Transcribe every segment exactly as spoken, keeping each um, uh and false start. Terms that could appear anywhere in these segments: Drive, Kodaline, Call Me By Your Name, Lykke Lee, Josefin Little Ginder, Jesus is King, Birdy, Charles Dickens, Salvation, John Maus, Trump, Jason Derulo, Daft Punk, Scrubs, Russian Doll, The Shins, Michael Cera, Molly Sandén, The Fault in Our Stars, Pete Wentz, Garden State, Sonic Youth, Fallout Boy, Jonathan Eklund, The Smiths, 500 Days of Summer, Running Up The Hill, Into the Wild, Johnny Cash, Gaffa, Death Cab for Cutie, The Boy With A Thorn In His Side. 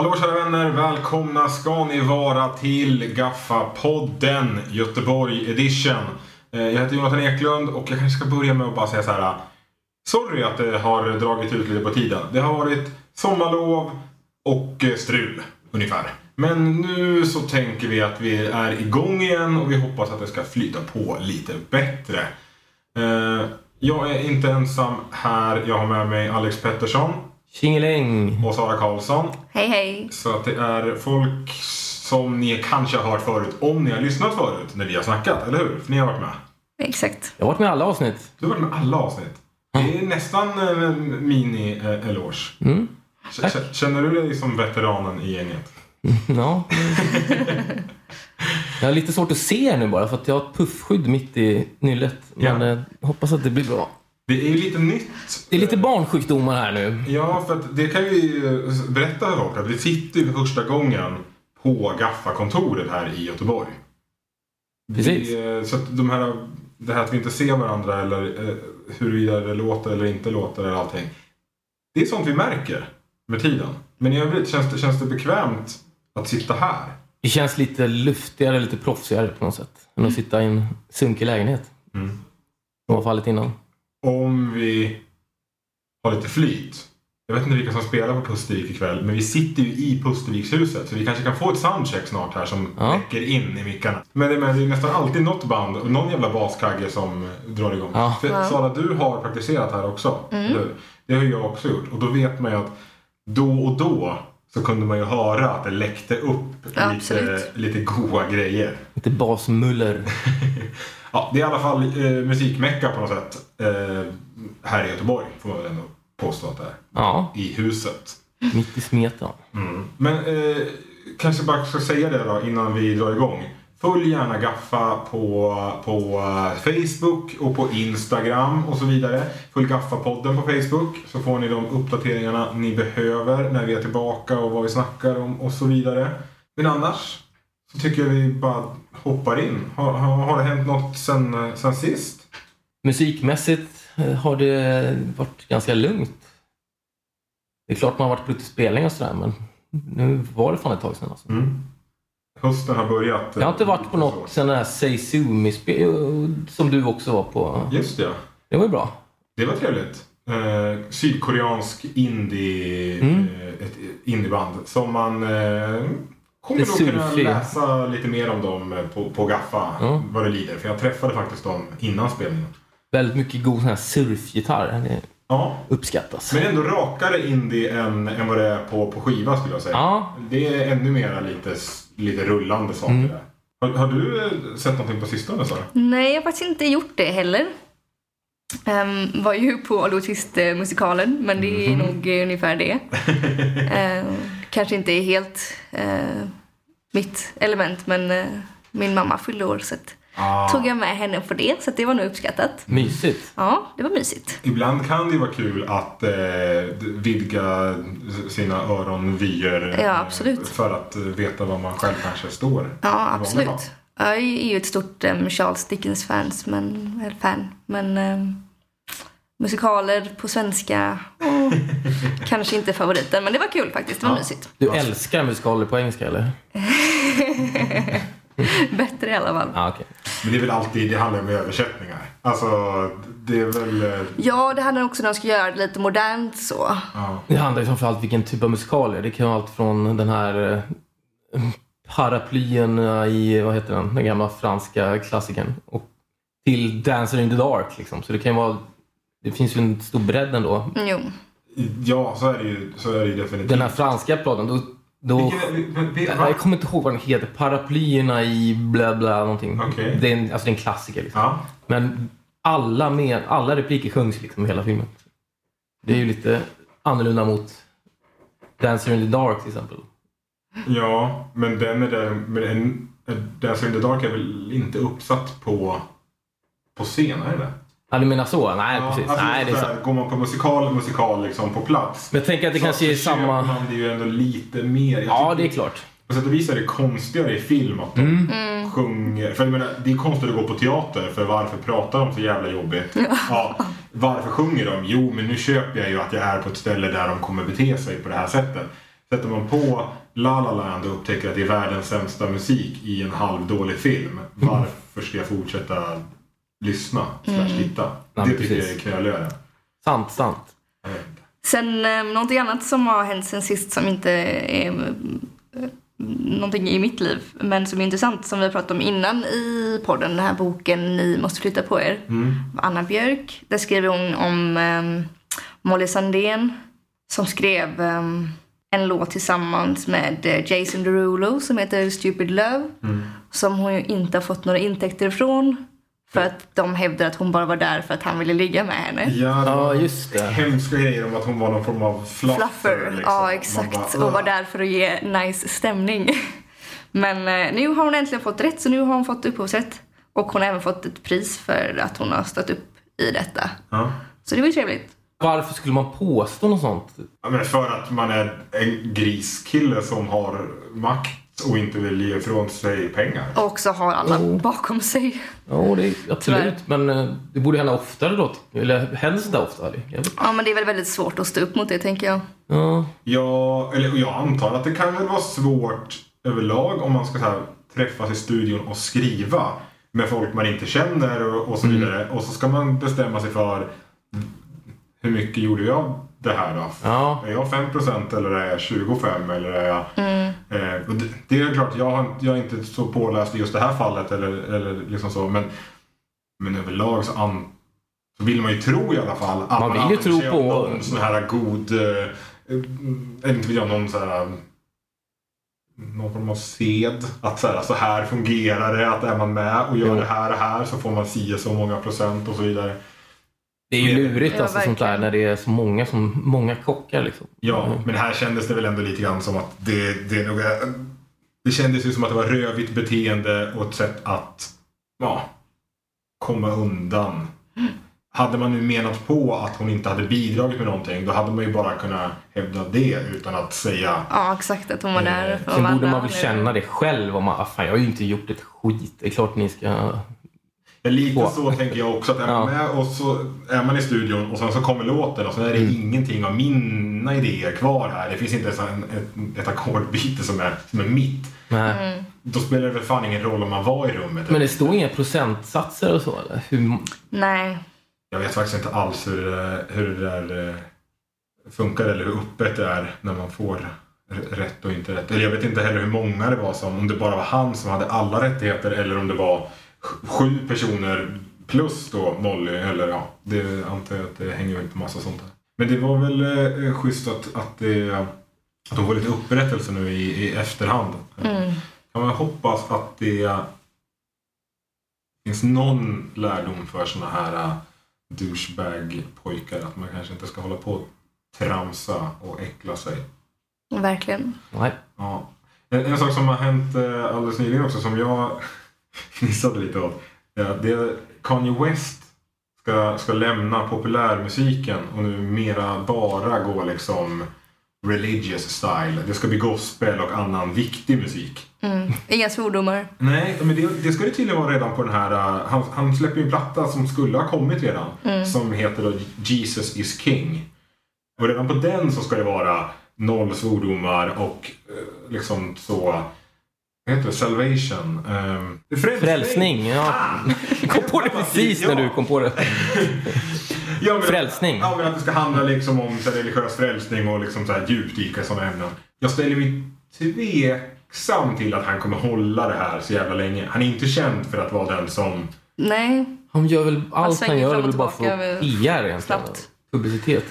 Hallå kära vänner, välkomna ska ni vara till Gaffa-podden Göteborg edition. Jag heter Jonathan Eklund och jag kanske ska börja med att bara säga så här: sorry att det har dragit ut lite på tiden. Det har varit sommarlov och strul ungefär. Men nu så tänker vi att vi är igång igen och vi hoppas att det ska flyta på lite bättre. Jag är inte ensam här, jag har med mig Alex Pettersson. Tjingeling. Och Sara Karlsson. Hej hej. Så att det är folk som ni kanske har hört förut, om ni har lyssnat förut när vi har snackat, eller hur? För ni har varit med. Exakt. Jag har varit med alla avsnitt. Du har varit med alla avsnitt. Det är nästan en mini-eloge. Mm. Känner du dig som veteranen i gänget? Ja. Jag har lite svårt att se nu bara för att jag har ett puffskydd mitt i nyllet. Men ja. Hoppas att det blir bra. Det är ju lite nytt. Det är lite barnsjukdomar här nu. Ja, för att det kan vi berätta för folk. Att vi sitter ju för första gången på Gaffa-kontoret här i Göteborg. Precis. Vi, så att de här, det här att vi inte ser varandra eller huruvida det låter eller inte låter eller allting. Det är sånt vi märker med tiden. Men i övrigt känns det, känns det bekvämt att sitta här. Det känns lite luftigare, lite proffsigare på något sätt. Än att sitta i en sunkig lägenhet. Mm. Som har fallit innan. Om vi har lite flyt. Jag vet inte vilka som spelar på Pustervik ikväll. Men vi sitter ju i Pustervikshuset. Så vi kanske kan få ett soundcheck snart här som räcker in i mickarna. Men det, men det är nästan alltid något band och någon jävla baskagge som drar igång. Ja. För, ja. Sara, du har praktiserat här också. Mm. Det har jag också gjort. Och då vet man ju att då och då så kunde man ju höra att det läckte upp ja, lite, lite goa grejer. Lite basmuller. Ja, det är i alla fall eh, musikmecka på något sätt eh, här i Göteborg får man väl ändå påstå att det är. Ja. I huset. Mitt i smeten. Mm. Men eh, kanske bara ska säga det då innan vi drar igång. Följ gärna Gaffa på, på Facebook och på Instagram och så vidare. Följ Gaffa-podden på Facebook så får ni de uppdateringarna ni behöver när vi är tillbaka och vad vi snackar om och så vidare. Men annars så tycker jag vi bara hoppar in. Har, har, har det hänt något sen, sen sist? Musikmässigt har det varit ganska lugnt. Det är klart man har varit på lite spelningar och sådär, men nu var det fan ett tag sedan alltså. Mm. Hösten har börjat. Jag har inte varit på något sen den här Seizumi som du också var på. Just det. Det var ju bra. Det var trevligt. Eh, sydkoreansk indie mm. eh, ett indieband som man eh, kommer nog kunna läsa lite mer om dem på, på Gaffa mm. vad det lider. För jag träffade faktiskt dem innan spelningen. Väldigt mycket god sån här surfgitarr. Ja. Uppskattas. Men ändå rakare indie än, än vad det är på, på skiva skulle jag säga. Ja. Det är ännu mer lite... lite rullande saker mm. där. Har, har du sett någonting på sistone, Sara? Nej, jag har faktiskt inte gjort det heller. Um, var ju på Allotist-musikalen, men det är mm. nog ungefär det. uh, kanske inte är helt uh, mitt element, men uh, min mamma fyllde år så att ah. tog jag med henne för det, så att det var nog uppskattat. Mysigt. Ja, det var mysigt. Ibland kan det vara kul att eh, vidga sina öronvyer ja, för att veta vad man själv kanske står. Ja, absolut. Jag är ju ett stort eh, Charles Dickens fans, men, eller fan, men eh, musikaler på svenska oh, kanske inte favoriten, men det var kul faktiskt, det var ja. mysigt. Du älskar musikaler på engelska, eller? Bättre i alla fall. Ah, okay. Men det är väl alltid, det handlar om översättningar. Alltså, det är väl... Ja, det handlar också om att de ska göra det lite modernt så. Ah. Det handlar ju framförallt vilken typ av musikaler. Det kan vara allt från den här paraplyen i, vad heter den? Den gamla franska klassikern. Och till Dancer in the Dark liksom. Så det kan ju vara, det finns ju en stor bredd ändå. Jo. Ja, så är det ju, så är det ju definitivt. Den här franska planen, då... Då, jag kommer inte ihåg vad den heter. Paraplyerna i bla bla någonting. Okay. Det är en, alltså det är en klassiker liksom. Ja. Men alla, med, alla repliker sjungs liksom hela filmen. Det är ju lite annorlunda mot Dancer in the Dark till exempel. Ja, men den är där, men Dancer in the Dark är väl inte uppsatt på på scen, är det? Ja, du menar så? Nej, ja, precis. Alltså, nej, det är så. Går man på musikal, musikal liksom på plats. Men jag tänker att det så kanske är samma... Man, det är ju ändå lite mer... Ja, det är klart. På sätt och vis är det konstigare i film att de mm. sjunger... För jag menar, det är konstigt att gå på teater, för varför pratar de så jävla jobbigt? Ja, varför sjunger de? Jo, men nu köper jag ju att jag är på ett ställe där de kommer bete sig på det här sättet. Sätter man på La La Land och upptäcker att det är världens sämsta musik i en halvdålig film, varför ska jag fortsätta lyssna slash titta? Mm. Det Nej, tycker precis. jag är knölöre. Sant, sant. Sen eh, någonting annat som har hänt sen sist som inte är eh, någonting i mitt liv, men som är intressant, som vi pratade om innan i podden, den här boken Ni måste flytta på er, mm. Anna Björk. Där skriver hon om eh, Molly Sandén, som skrev eh, en låt tillsammans med Jason Derulo som heter Stupid Love, mm. som hon ju inte har fått några intäkter ifrån. För att de hävdar att hon bara var där för att han ville ligga med henne. Ja, ja just det. Hemska grejer om att hon var någon form av fluffer. fluffer. Liksom. Ja, exakt. Bara, och var där för att ge nice stämning. Men eh, nu har hon äntligen fått rätt, så nu har hon fått upphovsrätt. Och hon har även fått ett pris för att hon har stått upp i detta. Ja. Så det var ju trevligt. Varför skulle man påstå något sånt? Ja, men för att man är en griskille som har makt. Och inte vill ge ifrån sig pengar. Och också har alla oh. bakom sig. Ja, oh, det är absolut. Tyvärr. Men det borde hända oftare då. Eller hända sådär ofta. Ja, men det är väl väldigt svårt att stå upp mot det, tänker jag. Ja, ja, eller jag antar att det kan väl vara svårt överlag om man ska så här, träffas i studion och skriva med folk man inte känner och, och så vidare. Mm. Och så ska man bestämma sig för hur mycket gjorde jag det här då? Ja. Är jag fem procent eller är jag tjugofem eller är jag... Mm. Eh, och det, det är klart, jag, har, jag är inte så påläst i just det här fallet eller, eller liksom så, men, men överlag så, an, så vill man ju tro i alla fall att man, man vill ju tro på någon sån här god, eh, inte vill jag någon så här, någon form av sed, att så här, så här fungerar det, att är man med och gör jo. det här och här så får man se så många procent och så vidare. Det är ju lurigt ja, alltså verkligen. Sånt där när det är så många som många kockar liksom. Ja, mm. men här kändes det väl ändå lite grann som att det det nog det kändes ju som att det var rövigt beteende och ett sätt att ja, komma undan. Mm. Hade man nu menat på att hon inte hade bidragit med någonting, då hade man ju bara kunnat hävda det utan att säga... Ja, exakt, att hon var där. Eh, sen borde man väl känna det själv om man, fan, jag har ju inte gjort ett skit. Det är klart ni ska... Lite oh. så tänker jag också, att är man med och så är man i studion och sen så kommer låten och sen är det mm. ingenting av mina idéer kvar här. Det finns inte ens en, ett, ett ackordbyte som är, som är mitt. Mm. Då spelar det väl fan ingen roll om man var i rummet. Men det står inga procentsatser och så eller? Hur... Nej. Jag vet faktiskt inte alls hur, hur det där funkar eller hur öppet det är när man får... rätt och inte rätt. Eller jag vet inte heller hur många det var som, om det bara var han som hade alla rättigheter eller om det var sju personer plus då Molly eller ja, det antar jag att det hänger ju inte massa sånt här. Men det var väl eh, schysst att, att, det, att de får lite upprättelse nu i, i efterhand. Mm. Kan man hoppas att det finns någon lärdom för såna här douchebag-pojkar att man kanske inte ska hålla på och tramsa och äckla sig. Verkligen. Nej. Ja. En, en sak som har hänt eh, alldeles nyligen också som jag fnissade lite åt. Ja, det är Kanye West ska, ska lämna populärmusiken och nu mera bara gå liksom religious style. Det ska bli gospel och annan viktig musik. Mm. Inga svordomar. Nej, men det, det ska det tydligen vara redan på den här... Uh, han, han släpper ju en platta som skulle ha kommit redan. Mm. Som heter då Jesus is King. Och redan på den så ska det vara... noll svordomar och eh, liksom så heter det, Salvation. Eh, frälsning! frälsning ja. Kom på det precis när ja. du kom på det. ja, men, frälsning. Ja, men att det ska handla liksom om så här, religiös frälsning och liksom så här djupdyka sådana ämnen. Jag ställer mig tveksam till att han kommer hålla det här så jävla länge. Han är inte känd för att vara den som... Nej. Han gör väl allt han gör väl bara för P R egentligen. Publicitet.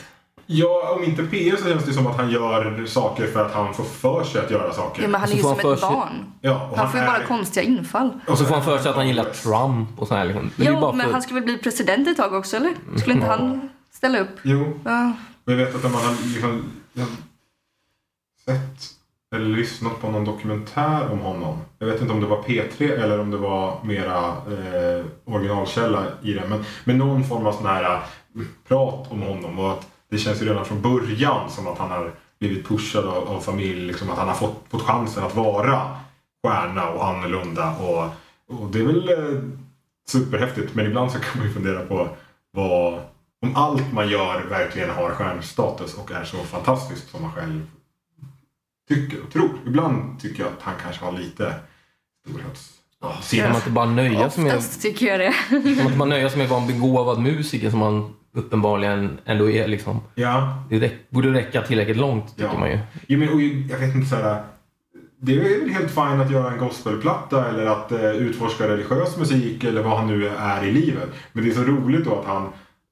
Ja, om inte P R så känns det som att han gör saker för att han får för sig att göra saker. Ja, men han är ju som ett barn. Ja, och han, han får ju är... bara konstiga infall. Och så får han för sig att han gillar Trump och sådär. Liksom. Jo, men, bara men för... han skulle väl bli president ett tag också, eller? Skulle inte han ställa upp? Jo, ja. Jag vet att man har liksom, sett eller lyssnat på någon dokumentär om honom. Jag vet inte om det var P tre eller om det var mera eh, originalkälla i det. Men, men någon form av sån här prat om honom och att det känns ju redan från början som att han har blivit pushad av, av familj. Liksom att han har fått, fått chansen att vara stjärna och annorlunda. Och, och det är väl eh, superhäftigt. Men ibland så kan man ju fundera på vad, om allt man gör verkligen har stjärnstatus och är så fantastiskt som man själv tycker och tror. Ibland tycker jag att han kanske har lite storhets... Oh, ser man inte bara nöja som är, tycker jag det. Man inte bara nöja som är bara en begåvad musiker som man uppenbarligen ändå är liksom. Ja. Det räck, borde räcka tillräckligt långt tycker ja. man ju. Ja, men och jag vet inte så här, det är väl helt fint att göra en gospelplatta eller att eh, utforska religiös musik eller vad han nu är i livet. Men det är så roligt då att han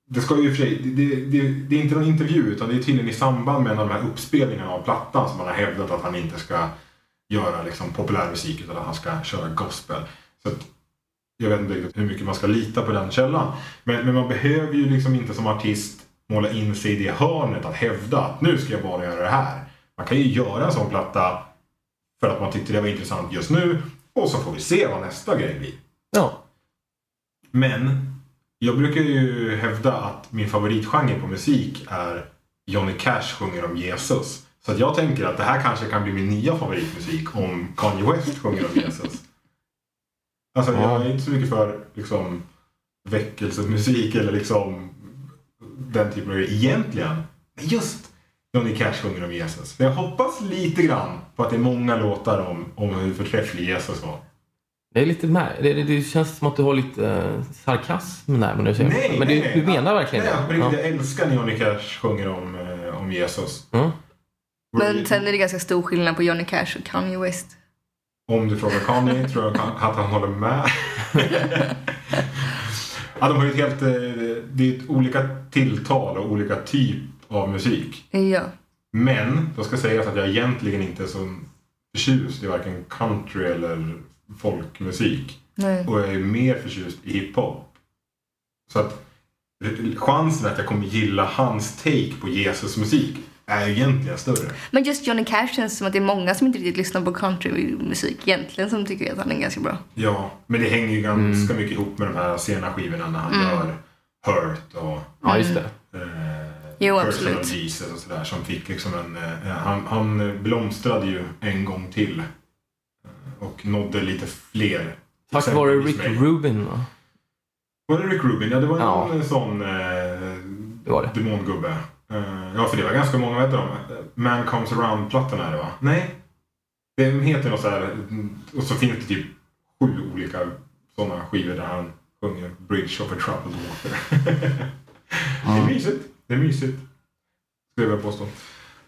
det ska ju för sig, det, det, det, det är inte någon intervju utan det är tydligen i samband med en av de här uppspelningarna av plattan som man har hävdat att han inte ska göra liksom populär musik utan att han ska köra gospel. Så att, jag vet inte hur mycket man ska lita på den källan. Men, men man behöver ju liksom inte som artist måla in sig i det hörnet att hävda att nu ska jag bara göra det här. Man kan ju göra en sån platta för att man tyckte det var intressant just nu och så får vi se vad nästa grej blir. Ja. Men jag brukar ju hävda att min favoritgenre på musik är Johnny Cash sjunger om Jesus. Så att jag tänker att det här kanske kan bli min nya favoritmusik om Kanye West sjunger om Jesus. Alltså ja. jag är inte så mycket för liksom väckelsemusik eller liksom den typen av egentligen. Men just Johnny Cash sjunger om Jesus. Men jag hoppas lite grann på att det är många låtar om, om hur förträfflig Jesus var. Det är lite mär- det, det, det känns som att du har lite äh, sarkasm när du säger nej, men nej, du, du menar verkligen nej, det. Nej, jag ja. älskar när Johnny Cash sjunger om, äh, om Jesus. Mm. Men sen är det ganska stor skillnad på Johnny Cash och Kanye West. Om du frågar Kanye tror jag att han håller med. Ja, de har ju helt, det är olika tilltal och olika typ av musik. Ja. Men då ska jag säga att jag egentligen inte är så förtjust i varken country eller folkmusik. Nej. Och jag är mer förtjust i hiphop. Så att chansen att jag kommer gilla hans take på Jesus musik är egentligen större. Men just Johnny Cash känns som att det är många som inte riktigt lyssnar på countrymusik egentligen som tycker att han är ganska bra. Ja, men det hänger ju ganska mm. mycket ihop med de här sena skivorna när han mm. gör Hurt och mm. ja, just det. Eh, jo, Personal absolut. Jesus och sådär som fick liksom en eh, han, han blomstrade ju en gång till och nådde lite fler. Tack vare Rick mig. Rubin va? Var det Rick Rubin? Ja, det var ja. en sån eh, det var det. demongubbe. Ja, för det var ganska många, vet du om Man Comes Around-plattan här, va? Nej. Den heter något så här. Och så finns det typ sju olika sådana skivor där han sjunger Bridge of a Troubled Water. Ja. Det är mysigt. Det är mysigt. Skulle jag påstå.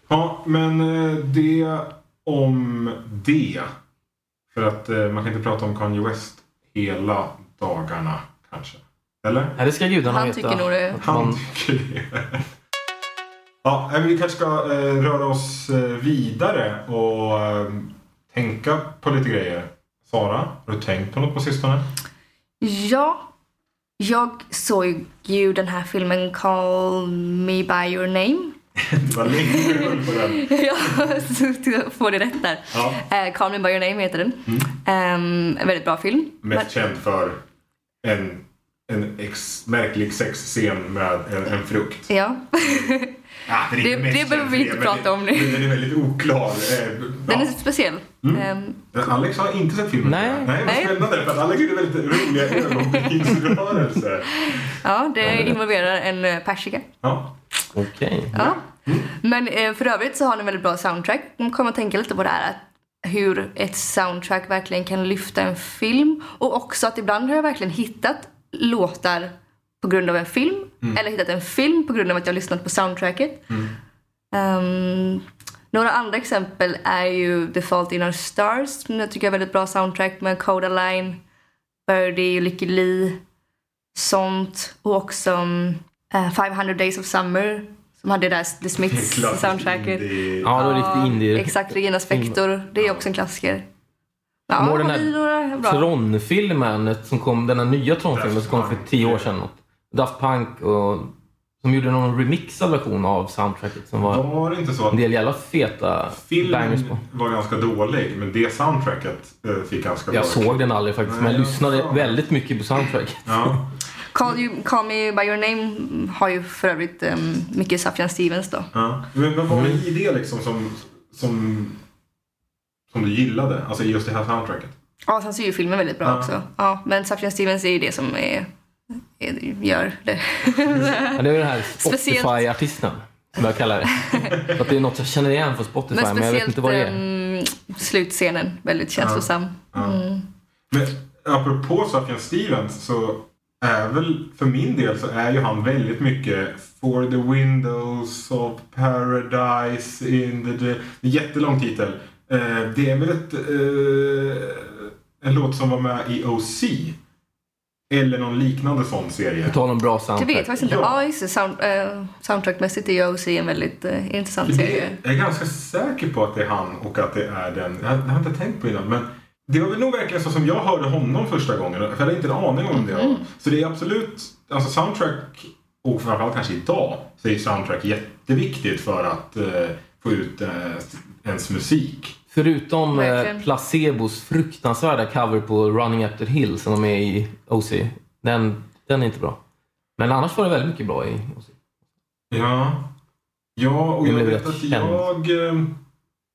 Ja, men det om det. För att man kan inte prata om Kanye West hela dagarna, kanske. Eller? Ja, det ska gudarna veta. Han tycker nog det. Han tycker det. Ja, vi kanske ska eh, röra oss eh, vidare och eh, tänka på lite grejer. Sara, har du tänkt på något på sistone? Ja, jag såg ju den här filmen Call Me By Your Name. Det var länge du på den. Jag får det rätt där. Ja. Eh, Call Me By Your Name heter den. Mm. Eh, en väldigt bra film. Mest Men... känd för en... En ex- märklig sexscen med en, en frukt. Ja. Ah, det det, det behöver vi inte det, prata om nu. Den är väldigt oklar. Ja. Den är speciell. Mm. Um, Alex har inte sett filmen. Nej, Nej vad spännande. För att Alex gjorde väldigt roliga ögonblicksrörelser. Ja, det involverar en persika. Ja, okej. Okay. Ja. Mm. Men för övrigt så har den en väldigt bra soundtrack. Man kommer att tänka lite på det här. Hur ett soundtrack verkligen kan lyfta en film. Och också att ibland har jag verkligen hittat låtar på grund av en film mm. eller hittat en film på grund av att jag har lyssnat på soundtracket. Mm. Um, några andra exempel är ju The Fault in Our Stars som jag tycker är väldigt bra soundtrack med Kodaline, Birdy och Lykke Lee sånt och också uh, five hundred Days of Summer som hade det där The Smiths soundtracket. Indie. Ja, det var riktigt indie. Exakt, Regina Spektor. Det är också en klassiker. Ja, Mår den här Tron-filmen som kom, den här nya Tron-filmen som kom för tio år sedan. Daft Punk och, som gjorde någon remixad version av soundtracket som var, var det inte så att en del jävla feta bangers på. Var ganska dålig, men det soundtracket fick ganska Jag bra. såg den aldrig faktiskt, men jag lyssnade väldigt mycket på soundtracket. Ja. Call, you, Call Me By Your Name har ju för övrigt um, mycket Sufjan Stevens då. Ja. Men vad var det i det liksom som... som Som du gillade, alltså just det här soundtracket. Ja, sen ser ju filmen väldigt bra ja. också. Ja, men Sufjan Stevens är ju det som är, är, gör det. Ja, det är den här Spotify-artisten. vad jag kallar det. Att det är något jag känner igen från Spotify, men, men jag vet inte vad det är. Mm, slutscenen, väldigt känslosam. Ja, ja. Mm. Men apropå Sufjan Stevens, så är väl för min del så är ju han väldigt mycket For the Windows of Paradise in the... Jättelång titel. Det är väl ett, en låt som var med i O C eller någon liknande sån serie. Du talar om bra soundtrack. Jag vet faktiskt inte. Ja, ja sound, äh, soundtrackmässigt är O C en väldigt äh, intressant serie. Jag är ganska säker på att det är han och att det är den. Jag, jag har inte tänkt på innan, men det var väl nog verkligen så som jag hörde honom första gången. För jag hade inte en aning om det. Mm. Så det är absolut, alltså soundtrack, och framförallt kanske idag, så är soundtrack jätteviktigt för att eh, få ut eh, ens musik. Förutom eh, Placebos fruktansvärda cover på Running Up the Hill som de är i O C. Den, den är inte bra. Men annars var det väldigt mycket bra i O C. Ja, ja och jag vet att jag eh,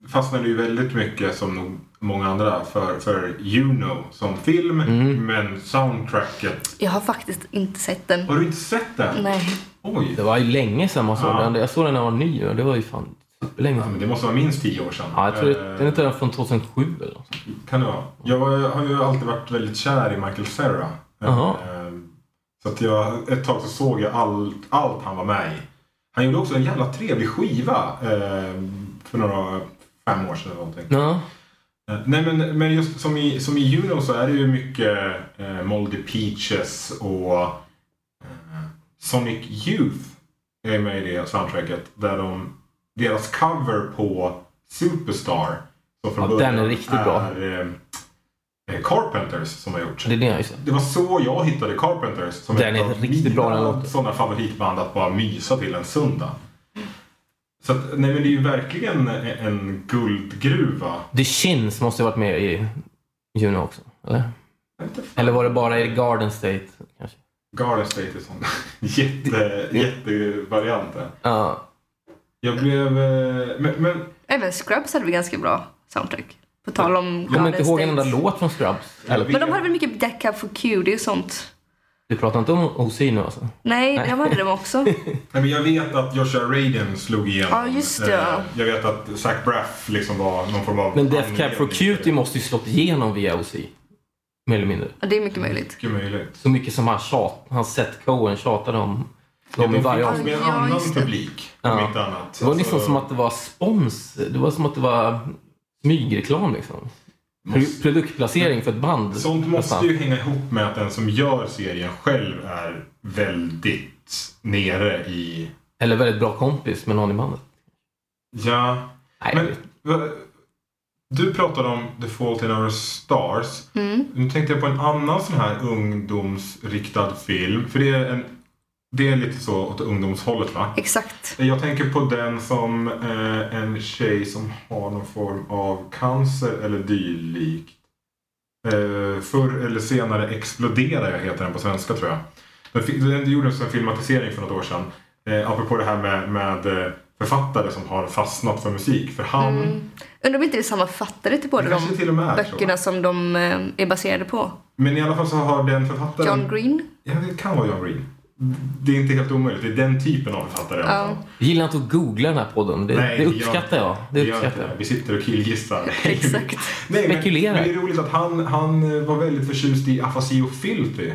fastnade ju väldigt mycket som nog många andra för, för Juno som film, mm. men soundtracket. Jag har faktiskt inte sett den. Har du inte sett den? Nej. Oj. Det var ju länge sedan man såg ja. den. Jag såg den när jag var ny och det var ju fan länge sedan. Ja, men det måste vara minst tio år sedan. Ja, jag tror det, den är inte från tjugohundrasju eller något. Kan det vara. Jag har ju alltid varit väldigt kär i Michael Cera. Aha. Så att jag, ett tag så såg jag allt, allt han var med i. Han gjorde också en jävla trevlig skiva för några fem år sedan eller någonting. Ja. Nej, men, men just som i, som i Juno så är det ju mycket eh, Moldy Peaches och eh, Sonic Youth är med i det soundtracket. Där de, deras cover på Superstar så från ja, den är riktigt är, bra. Eh, Carpenters som har gjort. Det, är det, det var så jag hittade Carpenters. Som den är riktigt bra. Sådana favoritband att bara mysa till en söndag. Så att, nej, men det är ju verkligen en, en guldgruva. The Shins måste ha varit med i Juno också, eller? Eller var det bara i Garden State kanske? Garden State är sån jätte, jättevariant. Ja. Jag blev... Men, men... Även Scrubs hade vi ganska bra soundtrack. På tal om Garden State. Jag kommer inte ihåg en enda låt från Scrubs. Eller... Men de hade väl mycket Death Cab for Cutie och sånt. Du pratar inte om O C nu alltså? Nej, jag hade dem också. Nej, men jag vet att Joshua Radin slog igenom. Ja, just det. Ja. Jag vet att Zach Braff liksom var någon form av... Men Death Cab for Cutie måste ju slått igenom via O C. Mer eller mindre. Ja, det är mycket möjligt. Mycket möjligt. Så mycket som han tjat, han sett Cohen tjatade om. Ja, men varje det med en annan ja, publik. Ja. Inte annat. Det var liksom alltså... som att det var spons. Det var som att det var smygreklam liksom. Måste, produktplacering för ett band. Sånt måste nästan ju hänga ihop med att den som gör serien själv är väldigt nere i... Eller väldigt bra kompis med någon i bandet. Ja. Nej, men jag... Du pratade om The Fault in Our Stars. Mm. Nu tänkte jag på en annan sån här ungdomsriktad film. För det är, en, det är lite så åt ungdomshållet, va? Exakt. Jag tänker på den som eh, en tjej som har någon form av cancer eller dylikt. Eh, förr eller senare exploderar jag heter den på svenska, tror jag. Den, den gjordes en filmatisering för något år sedan. Eh, apropå det här med... med författare som har fastnat för musik. För han... Mm. Undrar om inte det är samma författare till både de till är, böckerna som de är baserade på. Men i alla fall så har den författaren... John Green? Ja, det kan vara John Green. Det är inte helt omöjligt. Det är den typen av författare. Ja. Jag gillar inte att googla den här podden. Det, Nej, det uppskattar jag. jag. Det uppskattar jag. Vi sitter och killgissar. Exakt. Nej, men, men det är roligt att han, han var väldigt förtjust i Afasi och Filthy.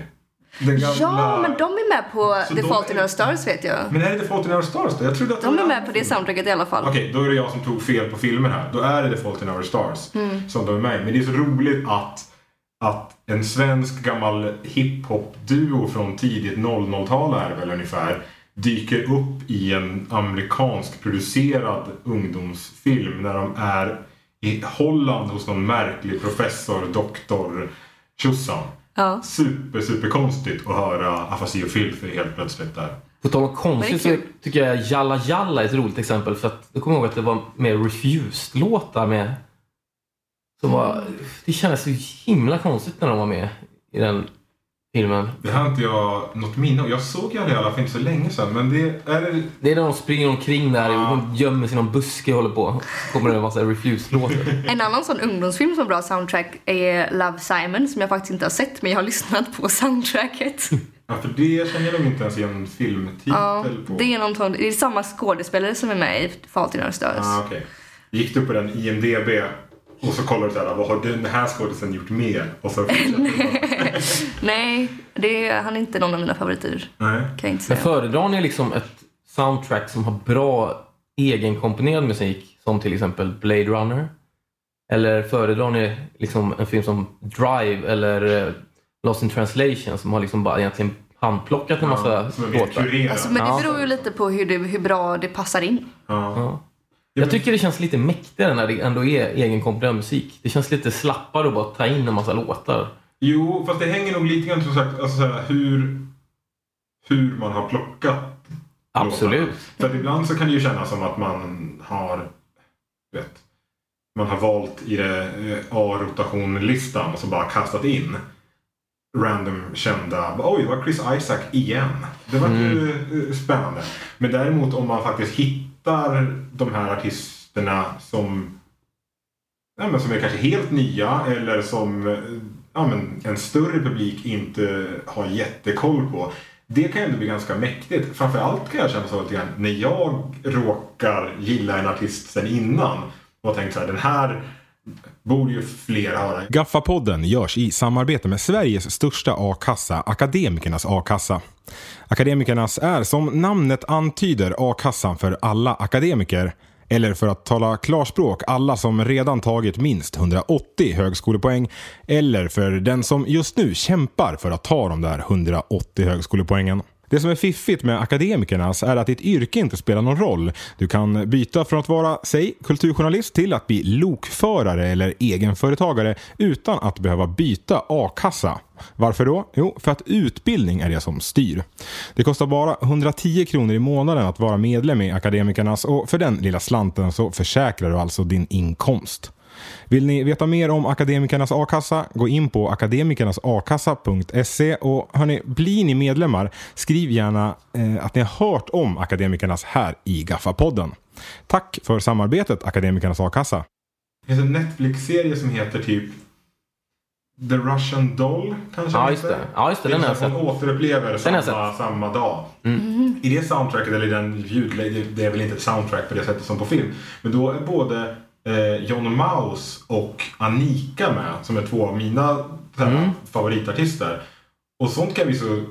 Gamla... Ja, men de är med på så The Fault in är... Our Stars, vet jag. Men är det The Fault in Our Stars då? Jag trodde att de var... är med på det soundtracket i alla fall. Okej, då är det jag som tog fel på filmen här. Då är det The Fault in Our Stars mm. som de är med. Men det är så roligt att, att en svensk gammal hiphop-duo från tidigt noll noll-tal är väl ungefär dyker upp i en amerikansk producerad ungdomsfilm när de är i Holland hos någon märklig professor, doktor Tjossan. Ja. Super, super konstigt att höra Afasi och Filthy helt plötsligt där. På tal om konstigt så tycker jag Jalla Jalla är ett roligt exempel. För att jag kommer ihåg att det var med Refused-låtar med som mm. var, det kändes så himla konstigt när de var med i den filmen. Det här inte jag något minne och jag såg Jalla Jalla för inte så länge sedan. Men det är det... det är när de springer omkring där ah. och de gömmer sig i någon buske och håller på. Kommer det en massa Refused-låtar. En annan sån ungdomsfilm som bra soundtrack är Love, Simon som jag faktiskt inte har sett men jag har lyssnat på soundtracket. Ja, för det känner jag nog inte ens igen filmtitel ja, på. Det är, någon, det är samma skådespelare som är med i The Fault in Our Stars. Ah, okay. Gick du på den I M D B och så kollar du så här, vad har den här skådespelaren gjort mer? Och så nej, det är, han är inte någon av mina favoriter. Nej. Kan jag inte säga. Men föredrar ni liksom ett soundtrack som har bra egenkomponerad musik, som till exempel Blade Runner? Eller föredrar ni liksom en film som Drive eller Lost in Translation som har liksom bara egentligen handplockat en massa ja, båtar? Alltså, men det beror ju lite på hur, det, hur bra det passar in. Ja. Ja. Jag tycker det känns lite mäktigare när det ändå är egenkomponerad musik. Det känns lite slappare att bara ta in en massa låtar. Jo, fast det hänger nog lite grann som sagt alltså, så här, hur, hur man har plockat. Absolut. Låtarna. För att ibland så kan det ju kännas som att man har vet, man har valt i det A-rotationlistan och så bara kastat in random kända, oj det var Chris Isaac igen. Det var mm. ju spännande. Men däremot om man faktiskt hittar de här artisterna som ja, men som är kanske helt nya eller som ja, men en större publik inte har jättekoll på. Det kan ju ändå bli ganska mäktigt. Framförallt kan jag känna så lite grann när jag råkar gilla en artist sen innan och tänkt så här, den här borde ju fler höra. Gaffa-podden görs i samarbete med Sveriges största a-kassa, Akademikernas a-kassa. Akademikernas är som namnet antyder a-kassan för alla akademiker. Eller för att tala klarspråk, alla som redan tagit minst hundraåttio högskolepoäng. Eller för den som just nu kämpar för att ta de där hundraåttio högskolepoängen. Det som är fiffigt med Akademikernas är att ditt yrke inte spelar någon roll. Du kan byta från att vara, säg, kulturjournalist till att bli lokförare eller egenföretagare utan att behöva byta a-kassa. Varför då? Jo, för att utbildning är det som styr. Det kostar bara hundratio kronor i månaden att vara medlem i Akademikernas och för den lilla slanten så försäkrar du alltså din inkomst. Vill ni veta mer om Akademikernas a-kassa? Gå in på akademikernas a kassa punkt se och hörni, blir ni medlemmar, skriv gärna eh, att ni har hört om Akademikernas här i Gaffa-podden. Tack för samarbetet Akademikernas a-kassa. Det finns en Netflix-serie som heter typ The Russian Doll kanske? Ja just det, ja, just det, det den är så. Hon återupplever samma, samma dag. Mm. Mm. I det soundtracket, eller den ljudlägget, det är väl inte ett soundtrack på det sättet som på film. Men då är både John Maus och Annika med, som är två av mina här, mm. favoritartister. Och sånt kan vi så,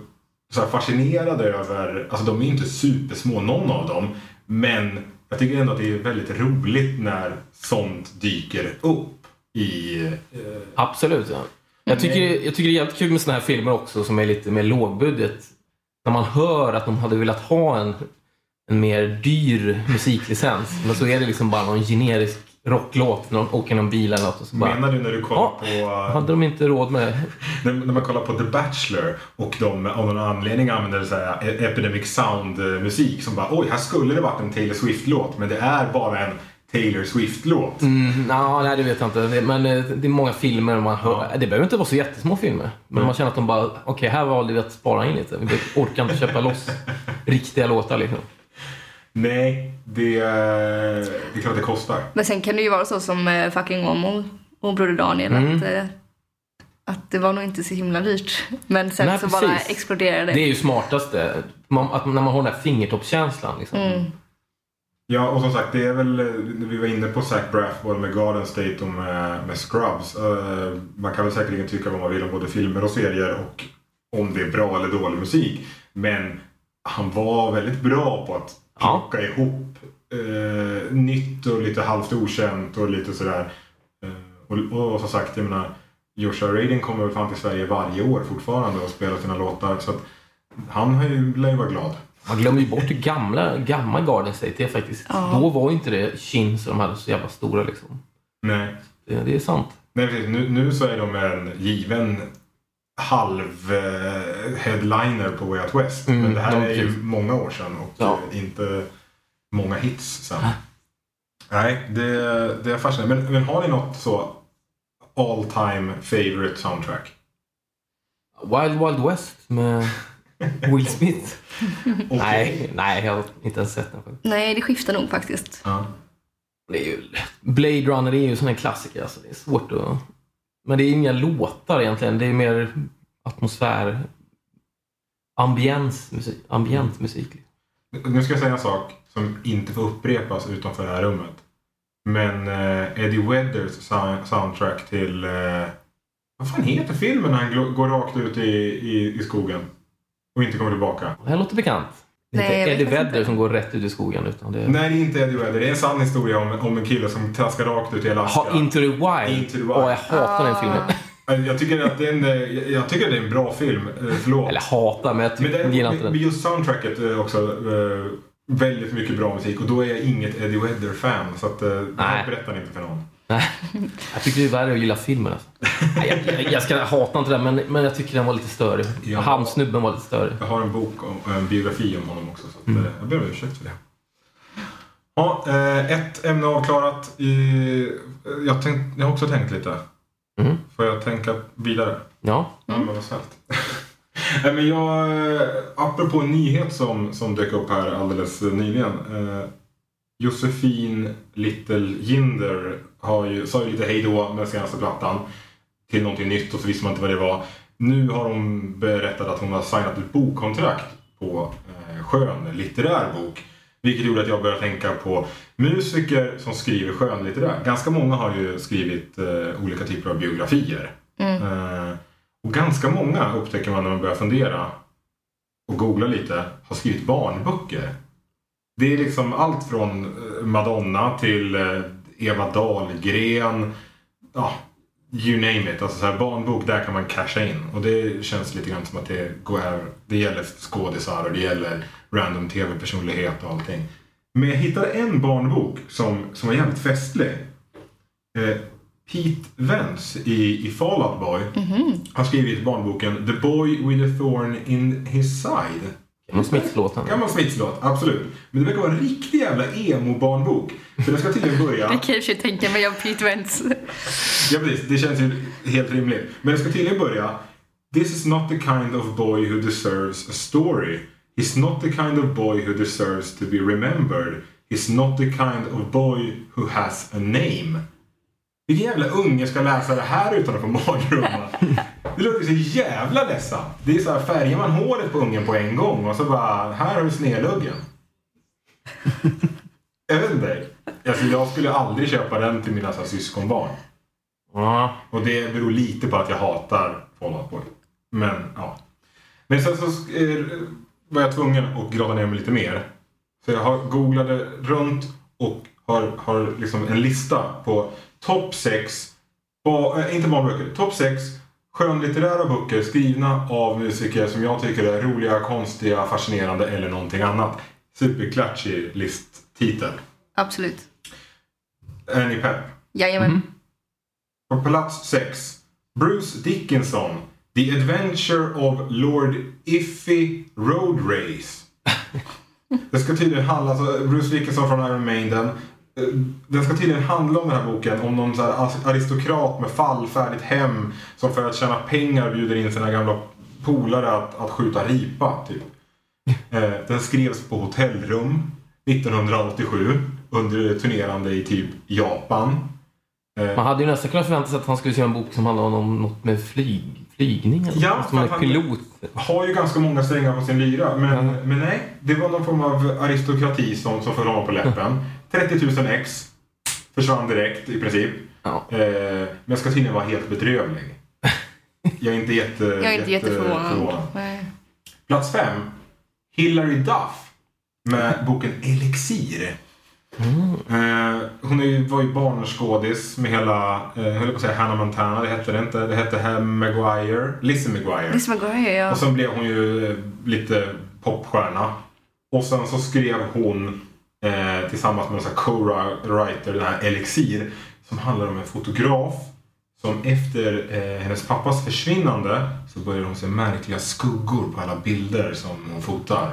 så här, fascinerade över. Alltså de är inte supersmå någon av dem, men jag tycker ändå att det är väldigt roligt när sånt dyker upp i eh... Absolut, ja. Jag tycker, jag tycker det är jävligt kul med såna här filmer också som är lite mer lågbudget. När man hör att de hade velat ha en, en mer dyr musiklicens, men så är det liksom bara någon generisk rocklåt när de åker någon bil eller något och så bara, menar du när du kollar ah, på hade de inte råd med när, när man kollar på The Bachelor och de av någon anledning använder så här Epidemic Sound musik som bara oj, här skulle det varit en Taylor Swift-låt men det är bara en Taylor Swift-låt. Mm, na, nej det vet jag inte, men det är många filmer man hör, det behöver inte vara så jättesmå filmer men mm. man känner att de bara, okej okay, här valde vi att spara in lite, vi orkar inte köpa loss riktiga låtar liksom. Nej, det, det är klart det kostar. Men sen kan det ju vara så som fucking Omo och Broder Daniel mm. att, att det var nog inte så himla dyrt. Men sen nej, så precis. Bara exploderade det. Det är ju smartaste, man, att när man har den här fingertoppskänslan liksom. Mm. Ja, och som sagt, det är väl, vi var inne på Zach Braff både med Garden State och med, med Scrubs. Man kan väl säkerligen tycka vad man vill om både filmer och serier och om det är bra eller dålig musik. Men han var väldigt bra på att plocka ja. ihop eh, nytt och lite halvt okänt och lite sådär. Eh, och, och, och som sagt, jag menar, Joshua Radin kommer väl fan till Sverige varje år fortfarande och spelar sina låtar. Så att han har ju blivit var glad. Man glömmer ju bort det gamla, gamla Garden State det faktiskt. Ja. Då var inte det Kins och de här så jävla stora liksom. Nej. Det, det är sant. Nej, precis. Nu, nu så är de en given halv eh, headliner på Way Out West. Mm, men det här är ju kul. Många år sedan och ja. inte många hits sen. Äh. Nej, det, det är fascinerande. Men, men har ni något så all time favorite soundtrack? Wild Wild West med Will Smith. Okay. Nej, nej, jag har inte ens sett den. Nej, det skiftar nog faktiskt. Ja. Det är ju, Blade Runner är ju sån här klassiker. Alltså, det är svårt att... Men det är inga låtar egentligen. Det är mer atmosfär. ambiens musik, ambient musik. Nu ska jag säga en sak som inte får upprepas utanför det här rummet. Men eh, Eddie Wedders soundtrack till eh, vad fan heter filmen när han gl- går rakt ut i, i, i skogen och inte kommer tillbaka? Det här låter bekant. Det är inte Nej, Eddie Vedder som går rätt ut i skogen utan det är... Nej, det är inte Eddie Vedder. Det är en sann historia om, om en kille som traskar rakt ut i Alaska. Ha, Into the Wild. Into the Wild. Åh, jag hatar ah. den filmen. Jag tycker att det är en, jag tycker att det är en bra film. Förlåt. Eller hata, men jag tycker men den, gillar inte den. Men just soundtracket är också äh, väldigt mycket bra musik. Och då är jag inget Eddie Vedder-fan. Så att, äh, Nej. berättar ni inte för någon. Nej, jag tycker det är värre att gilla filmen. Nej, jag, jag, jag ska hata inte det, men, men jag tycker den var lite större. Ja. Hamsnubben var lite större. Jag har en bok om, en biografi om honom också, så att, mm. jag ber om ursäkt för det. Ja, ett ämne avklarat. I, jag, tänkt, jag har också tänkt lite. Mm. Får jag tänka vidare? Ja. Mm. Ja, men vad men jag, apropå en nyhet som, som dök upp här alldeles nyligen. Josefin Little Ginder har ju, sa ju lite hejdå med senaste plattan till någonting nytt och så visste man inte vad det var. Nu har hon berättat att hon har signat ett bokkontrakt på eh, skön litterär bok. Vilket gjorde att jag började tänka på musiker som skriver skön litterär. Ganska många har ju skrivit eh, olika typer av biografier. Mm. Eh, och ganska många upptäcker man när man börjar fundera och googla lite har skrivit barnböcker. Det är liksom allt från Madonna till Eva Dahlgren, ja, you name it. Alltså så här barnbok, där kan man casha in. Och det känns lite grann som att det går här, det gäller skådisar och det gäller random tv-personlighet och allting. Men jag hittade en barnbok som, som var jävligt festlig. Eh, Pete Wentz i, i Fall Out Boy mm-hmm. har skrivit barnboken The Boy with a Thorn in His Side. Gammal smittslåt. Gammal smittslåt, absolut. Men det verkar vara en riktig jävla emo-barnbok. För den ska till en början... Det kanske jag tänker mig av Pete Wentz. Ja, precis. Det känns ju helt rimligt. Men den ska till en början... This is not the kind of boy who deserves a story. He's not the kind of boy who deserves to be remembered. He's not the kind of boy who has a name. Vilken jävla unge ska läsa det här utan att få mardrömmar? Det låter så jävla ledsamt. Det är så här, färgar man håret på ungen på en gång och så bara, här har du snedluggen. Jag vet inte. Alltså, jag skulle aldrig köpa den till mina så här, syskonbarn. Mm. Och det beror lite på att jag hatar Fallout Boy. Men ja. Men sen så är, var jag tvungen att gråda ner mig lite mer. Så jag har googlade runt och har, har liksom en lista på topp sex, äh, inte barnböcker, topp sex skönlitterära böcker skrivna av musiker som jag tycker är roliga, konstiga, fascinerande eller någonting annat. Superklatschig listtitel. Absolut. Är ni pepp? Jajamän. Mm. På plats sex. Bruce Dickinson. The Adventure of Lord Iffy Road Race. Det ska tydligen handla alltså Bruce Dickinson från Iron Maiden. Den ska tydligen handla om den här boken om någon så här aristokrat med fallfärdigt hem som för att tjäna pengar bjuder in sina gamla polare att, att skjuta ripa typ. Eh, den skrevs på hotellrum nittonhundraåttiosju under turnerande i typ Japan. Eh, Man hade ju nästan kunnat förvänta sig att han skulle skriva en bok som handlade om något med flyg, flygning eller ja, något som en pilot. Har ju ganska många strängar på sin lyra men, mm. men nej, det var någon form av aristokrati som, som föll honom på läppen. trettio tusen ex försvann direkt i princip. Ja. Eh, men jag ska tydligen vara helt bedrövlig. Jag är inte jätte Jag är inte jätte, jätteförvånad. Plats fem. Hilary Duff med boken Elixir. Mm. Eh, hon är, var ju barnskådis med hela eh, jag höll på att säga Hannah Montana, det hette det inte. Det hette Herr Maguire, Lizzie Maguire. Lizzie Maguire, ja. Och sen blev hon ju lite popstjärna. Och sen så skrev hon Eh, tillsammans med en co-writer den här Elixir som handlar om en fotograf som efter eh, hennes pappas försvinnande så börjar hon se märkliga skuggor på alla bilder som hon fotar.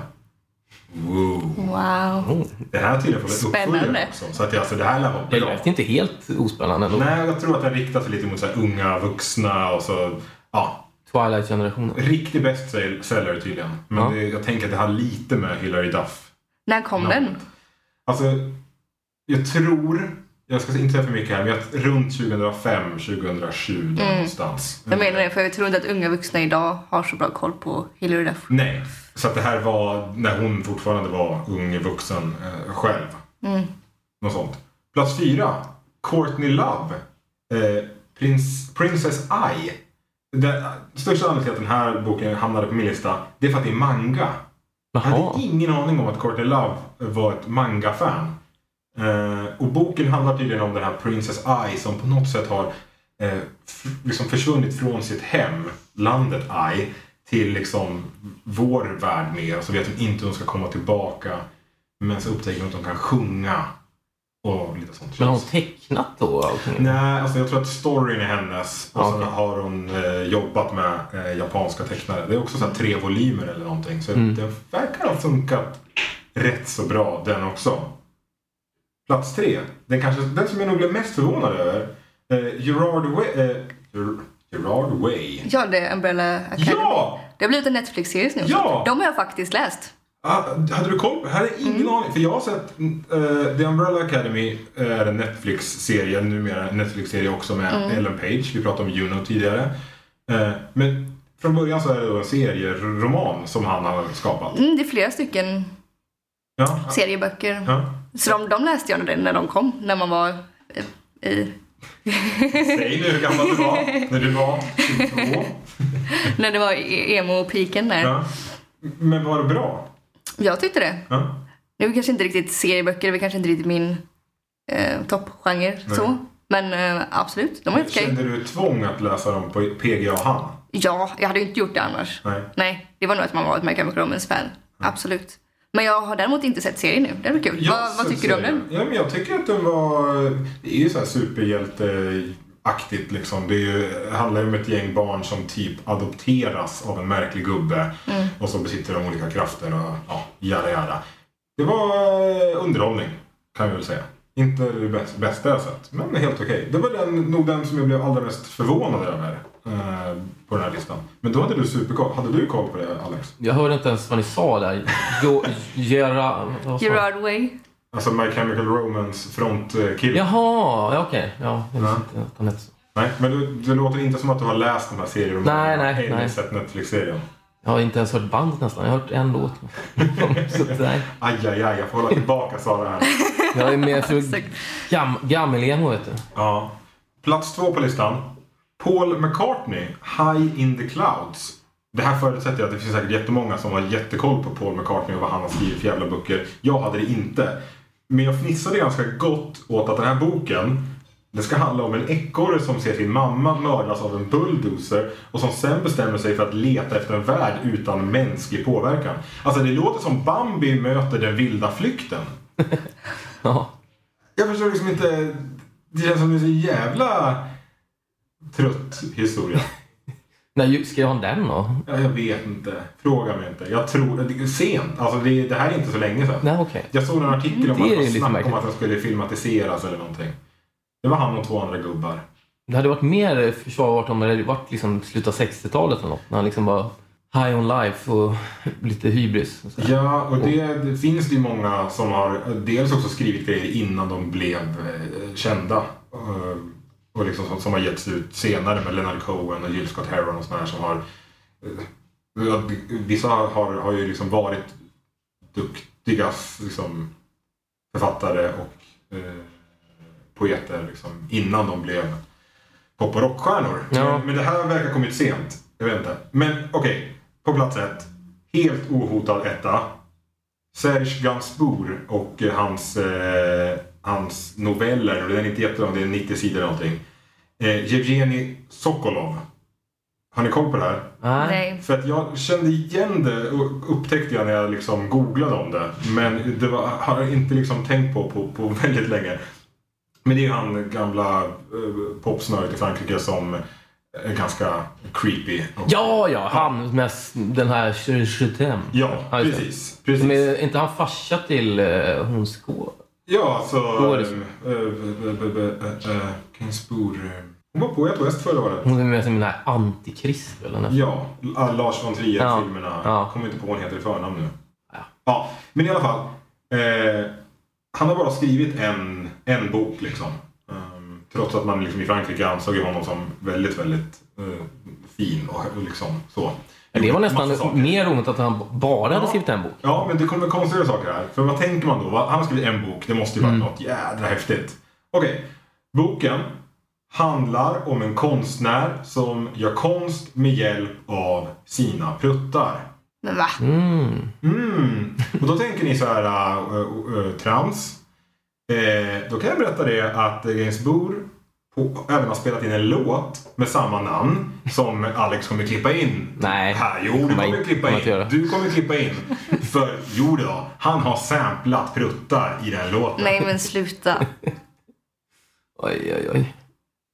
Wow, wow. Det här tyder på spännande också, så att jag, alltså, det här lär det lät inte helt ospännande då. Nej, jag tror att den riktar sig lite mot så här unga vuxna och så, ja, Twilight-generationen. Riktig bestseller tydligen. Men ja. det, jag tänker att det har lite med Hilary Duff. När kom no. den? Alltså, jag tror Jag ska inte säga för mycket här, men jag, runt tjugohundrafem tjugosju mm. någonstans. Jag menar det, för jag tror inte att unga vuxna idag har så bra koll på Hillary Duff. Nej, så att det här var när hon fortfarande var ung vuxen eh, själv. Mm. Något sånt. Plats fyra, Courtney Love, eh, Prins, Princess I. Den största anledningen till att den här boken hamnade på min lista, det är för att det är manga. Jaha. Jag hade ingen aning om att Courtney Love var ett manga-fan. Uh, och boken handlar tydligen om den här Princess Ai som på något sätt har uh, f- liksom försvunnit från sitt hem, landet Ai, till liksom vår värld med, och så vet hon inte hur hon ska komma tillbaka, men så upptäcker hon att hon kan sjunga och lite sånt. Men har hon tecknat då? Allting? Nej, alltså jag tror att storyn är hennes, och okay. Sen har hon uh, jobbat med uh, japanska tecknare. Det är också så här tre volymer eller någonting, så mm. det verkar ha funkat rätt så bra den också. Plats tre, den, kanske, den som jag nog blev mest förvånad över, eh, Gerard Way. Eh, Gerard Way. Ja, det är Umbrella Academy. Ja! Det har blivit en Netflix-serie nu. Ja! De har jag faktiskt läst. Ah, hade du koll? Här är ingen mm. aning. För jag har sett eh, The Umbrella Academy är en Netflix-serie, numera en Netflix-serie också med mm. Ellen Page. Vi pratade om Juno tidigare. Eh, men från början så är det en serieroman som han har skapat. Mm, det är flera stycken ja. serieböcker. Ja. Så de, de läste jag när de kom, när man var i... Säg nu hur gammal du var, när du var tjugotvå. När det var emo-piken där. Ja. Men var det bra? Jag tyckte det. Ja. Det var kanske inte riktigt serieböcker, det var kanske inte riktigt min eh, toppgenre. Så. Men eh, absolut, de var inte kände du tvång att läsa dem på P G A och han? Ja, jag hade ju inte gjort det annars. Nej. Nej, det var nog att man var ett My Chemical Romance-fan. Ja. Absolut. Men jag har däremot inte sett serien nu. Det var kul. Vad, vad tycker serien. du om den? Ja, men jag tycker att den var... Det är ju så här superhjälteaktigt liksom. Det, är ju, det handlar ju om ett gäng barn som typ adopteras av en märklig gubbe. Mm. Och så besitter de olika krafter och ja, jära jära. Det var underhållning, kan jag väl säga. Inte det bästa, bästa jag sett, men helt okej. Okay. Det var den, nog den som jag blev allra mest förvånad över eh, på den här listan. Men då hade du superkoll. Hade du koll på det, Alex? Jag hörde inte ens vad ni sa där. Gerard Way. Alltså My Chemical Romance frontkille. Jaha, okej. Okay. Ja, mm. Nej, men du, du låter inte som att du har läst den här serien. Nej, nej, nej. Jag har sett Netflix-serien. Jag har inte ens hört bandet nästan. Jag har hört en låt. Aj, aj, aj. Jag får hålla tillbaka, Sara här. Jag är mer för gam- gammelemo, vet du. Ja. Plats två på listan. Paul McCartney, High in the Clouds. Det här förutsätter jag att det finns säkert jättemånga som har jättekoll på Paul McCartney och vad han har skrivit för jävla böcker. Jag hade det inte. Men jag fnissade ganska gott åt att den här boken... Det ska handla om en ekorre som ser sin mamma mördas av en bulldozer och som sen bestämmer sig för att leta efter en värld utan mänsklig påverkan. Alltså det låter som Bambi möter den vilda flykten. Ja. Jag förstår liksom inte... Det känns som en så jävla trött historia. Nej, ska jag ha den då? Ja, jag vet inte. Fråga mig inte. Jag tror... Det är sent. Alltså det, det här är inte så länge sedan. Nej, okay. Jag såg en artikel om att man snackade om att den skulle filmatiseras eller någonting. Det var han och två andra gubbar. Det hade varit mer försvarbart om det hade varit liksom slutet av sextiotalet eller något. När han liksom var high on life och lite hybris. Och ja, och det, det finns det ju många som har dels också skrivit grejer innan de blev kända. Och liksom som, som har getts ut senare med Leonard Cohen och Jill Scott Heron och sådana här som har... Vissa har, har ju liksom varit duktiga liksom, författare och... poeter liksom, innan de blev pop- och rockstjärnor. Ja. Men det här verkar kommit sent. Jag vet inte. Men okej, okay. På plats ett. Helt ohotad etta. Serge Gainsbourg och hans, eh, hans noveller. Och det är inte jättelång, det är nittio sidor eller någonting. Eh, Jevgenij Sokolov. Har ni koll på det här? Nej. För att jag kände igen det och upptäckte jag när jag liksom googlade om det. Men det var, har jag inte liksom tänkt på, på på väldigt länge. Men det är ju han gamla uh, popsnöret i Frankrike som är ganska creepy. Och... Ja, ja, han med den här tjugohundrafem. Ja, precis. precis. Men inte han farsa till uh, hon skå? Ja, alltså... Gainsbourg... Hon var på ett West förra året. Hon är med som den här antikrist eller något. Ja, Lars von Trier-filmerna. Kommer inte på hon heter i förnamn nu. Ja, men i alla fall... han har bara skrivit en, en bok liksom. Um, trots att man liksom i Frankrike ansåg honom som väldigt, väldigt uh, fin och liksom så. Men det var nästan mer roligt att han bara ja. hade skrivit en bok. Ja, men det kommer konstiga saker här. För vad tänker man då? Han har skrivit en bok, det måste ju vara mm. något jädra häftigt. Okej, okay. Boken handlar om en konstnär som gör konst med hjälp av sina pruttar. Men va? Mm. Mm. Och då tänker ni så här, uh, uh, uh, trams. Eh, då kan jag berätta det att Gainsbourg på, även har spelat in en låt med samma namn som Alex kommer klippa in. Nej. Här, jo, du kommer klippa in. Du kommer klippa in. För, jo då, han har samplat pruttar i den låten. Nej, men sluta. Oj, oj, oj.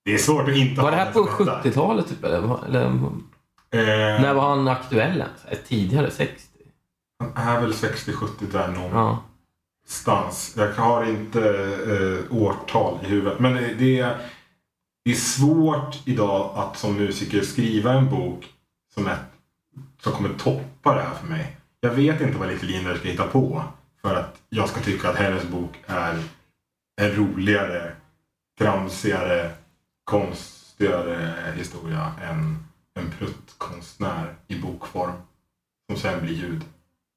Det är svårt att inte. Var det här på sjuttiotalet typ? Eller, eller, eh, när var han aktuell? Tidigare, sextio? Han är väl sextio sjuttio där någonstans. Ja. Jag har inte eh, årtal i huvudet. Men det är, det är svårt idag att som musiker skriva en bok som, är, som kommer toppa det här för mig. Jag vet inte vad Lykke Lee ska hitta på för att jag ska tycka att hennes bok är, är roligare, tramsigare, konstigare historia än en pruttkonstnär i bokform som sen blir ljud.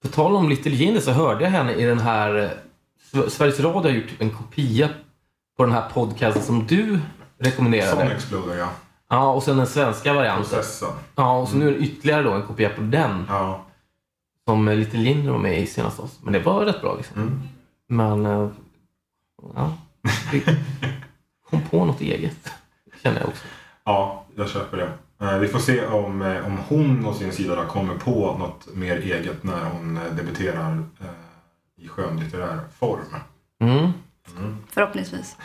På tal om Lykke Lee så hörde jag henne i den här, Sveriges Radio har gjort en kopia på den här podcasten som du rekommenderade. Som Exploder, ja. Ja, och sen den svenska varianten. Processen. Ja, och så nu är det ytterligare då en kopia på den. Ja. Som Lykke Lee var med i senast oss. Men det var rätt bra liksom. Mm. Men, ja. Kom på något eget, känner jag också. Ja, jag köper det. Vi får se om, om hon och sin sida kommer på något mer eget när hon debuterar i skönlitterär form. Mm. Mm. Förhoppningsvis.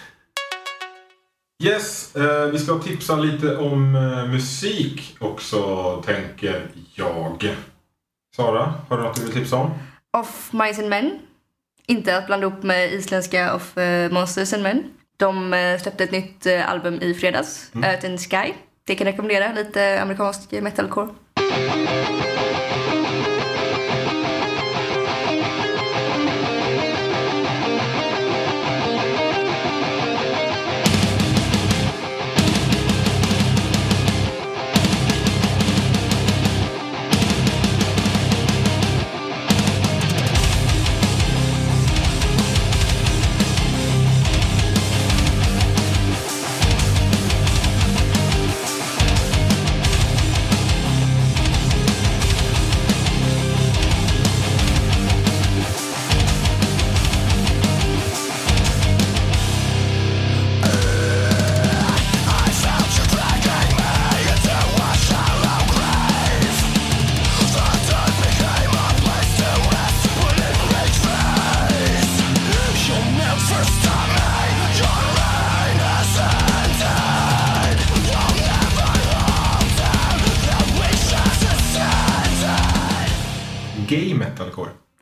Yes, vi ska tipsa lite om musik också, tänker jag. Sara, har du något du vill tipsa om? Of Mice and Men. Inte att blanda upp med isländska Of Monsters and Men. De släppte ett nytt album i fredags, mm. Earth and Sky. Det kan jag rekommendera, lite amerikansk metalcore.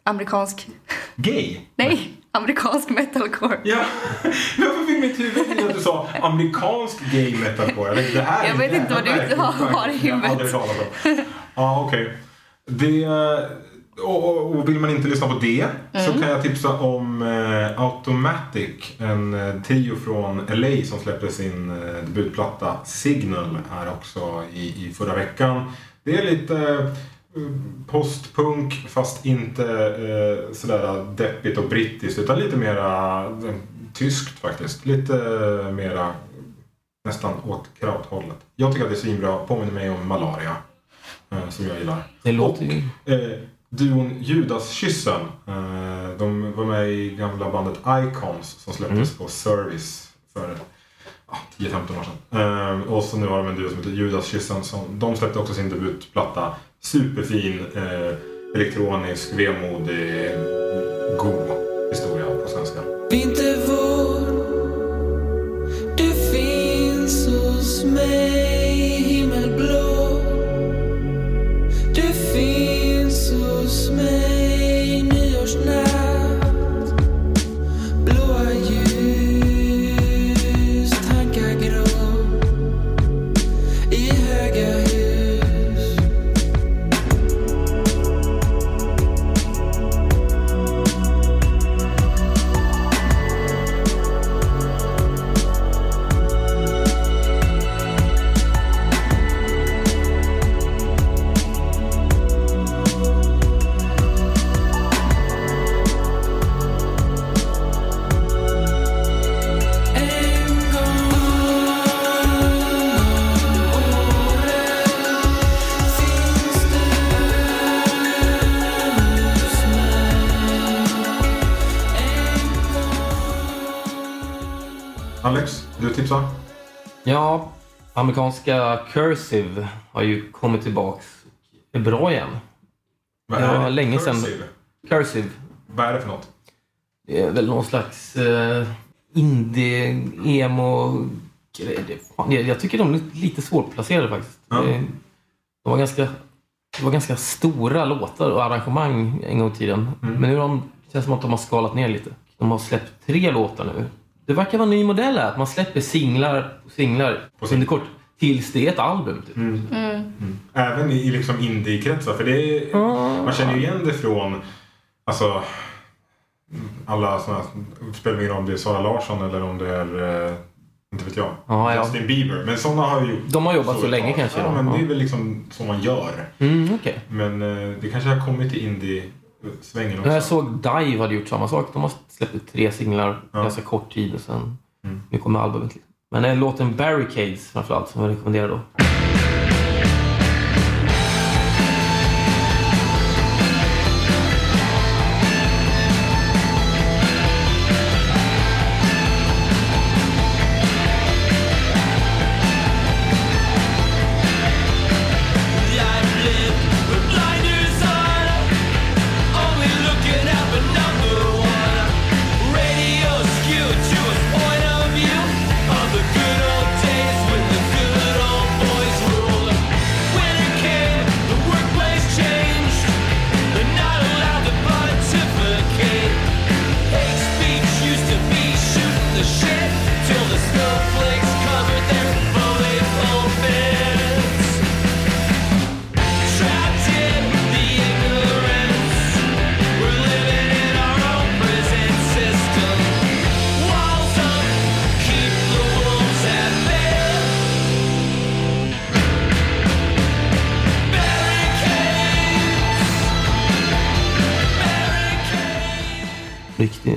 Amerikansk. Gay? Nej, amerikansk metalcore. Ja, varför fick mitt huvud till att du sa amerikansk gay metalcore? Eller, det här, jag vet inte vad du har i huvudet. Ja, okej. Och vill man inte lyssna på det mm. så kan jag tipsa om eh, Automatic. En eh, trio från L A som släppte sin eh, debutplatta Signal här också i, i förra veckan. Det är lite... Eh, postpunk fast inte eh, sådär deppigt och brittiskt utan lite mera eh, tyskt faktiskt, lite eh, mera nästan åt krauthållet. Jag tycker att det är svinbra, påminner mig om Malaria eh, som jag gillar. Det låter ju. Och eh, duon Judaskyssen, eh, de var med i gamla bandet Icons som släpptes mm. på Service för ah, tio femton år sedan. Eh, och så nu har de en duo som heter Judaskyssen som de släppte också sin debutplatta. Superfin, eh, elektronisk, vemodig, god historia på svenska. Vinter, vår, du finns hos mig, himmelblå. Du finns hos mig, nyårsnatt, blåa ljus, tankar grå, i höga hus. Alex, du tipsar? Ja, amerikanska cursive har ju kommit tillbaks. Det är bra igen. Vad är det? Länge cursive? Sedan. Cursive. Vad är det för något? Det är väl någon slags eh, indie, emo. Jag tycker de är lite svårplacerade faktiskt. Ja. De var ganska... Det var ganska stora låtar och arrangemang en gång i tiden. Mm. Men nu har de, det känns som att de har skalat ner lite. De har släppt tre låtar nu. Det verkar vara en ny modell här, att man släpper singlar och singlar och sen det kort tills det är ett album. Typ. Mm. Mm. Mm. Även i liksom indie-kretsar, för det är, mm. man känner ju igen det från alltså, alla sådana här spelningar, om det är Sara Larsson eller om det är... Eh, inte vet jag. Ah, ja. Justin Bieber. Men sådana har ju... De har jobbat så, så länge kanske. Ja, då. Men det är väl liksom som man gör. Mm, okay. Men eh, det kanske har kommit till indie-svängen också. Jag såg Dive hade gjort samma sak. De har släppt tre singlar ja. ganska kort tid och sen mm. nu kommer albumet. Men det är låten Barricades framförallt som jag rekommenderar då.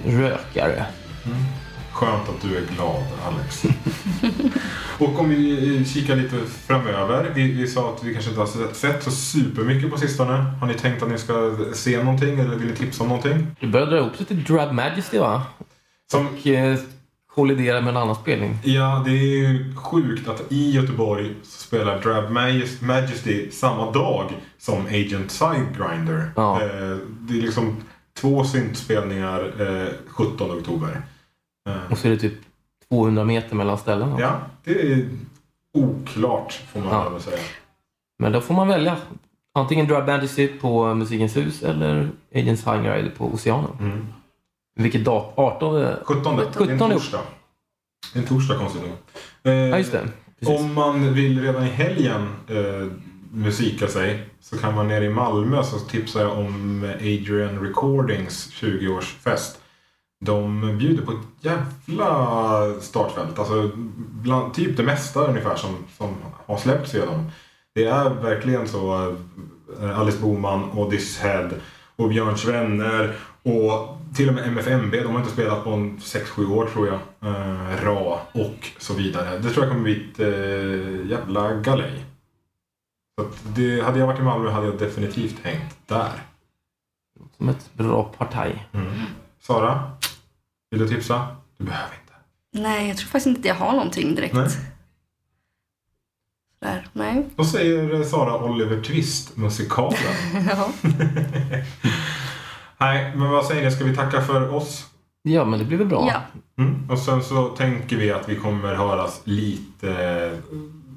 Rökare. Mm. Skönt att du är glad, Alex. Och om vi kikar lite framöver, vi, vi sa att vi kanske inte har sett så supermycket på sistone. Har ni tänkt att ni ska se någonting eller vill ni tipsa om någonting? Du börjar dra ihop sig till Drab Majesty, va? Som... Och eh, kollidera med en annan spelning. Ja, det är ju sjukt att i Göteborg spelar Drab Majesty samma dag som Agent Sidegrinder. Ja. Eh, det är liksom... Två syntspelningar eh, sjuttonde oktober. Eh. Och så är det typ tvåhundra meter mellan ställen. Ja, det är oklart får man ja. väl säga. Men då får man välja. Antingen Drab Majesty på Musikens hus eller Agents Highrider på Oceanen. Mm. Vilket datum? artonde? sjuttonde. sjuttonde. Det är en torsdag. Det är en torsdag konstigt nog. Eh, ja, just det. Precis. Om man vill redan i helgen... Eh, musika sig, så kan man nere i Malmö, så tipsar jag om Adrian Recordings tjugoårsfest. De bjuder på ett jävla startfält, alltså bland, typ det mesta ungefär som, som har släppts sedan. Det är verkligen så Alice Boman och This Head och Björns Vänner och till och med M F M B, de har inte spelat på en sex sju år tror jag, eh, Ra och så vidare. Det tror jag kommer bli ett eh, jävla galej. Det, hade jag varit i Malmö hade jag definitivt hängt där. Som ett bra partaj. Mm. Sara, vill du tipsa? Du behöver inte. Nej, jag tror faktiskt inte att jag har någonting direkt. Nej. Där, nej. Då säger Sara Oliver Twist, musikalen. Ja. Nej, men vad säger ni? Ska vi tacka för oss? Ja, men det blir väl bra. Ja. Mm. Och sen så tänker vi att vi kommer höras lite...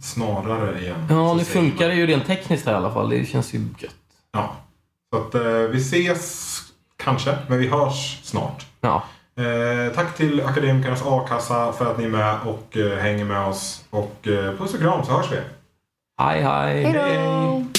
snarare igen. Ja, nu funkar det ju rent tekniskt här i alla fall. Det känns ju gött. Ja, så att eh, vi ses kanske, men vi hörs snart. Ja. Eh, tack till Akademikernas A-kassa för att ni är med och eh, hänger med oss. Och eh, puss och kram, så hörs vi. Hej, hej. Hej då.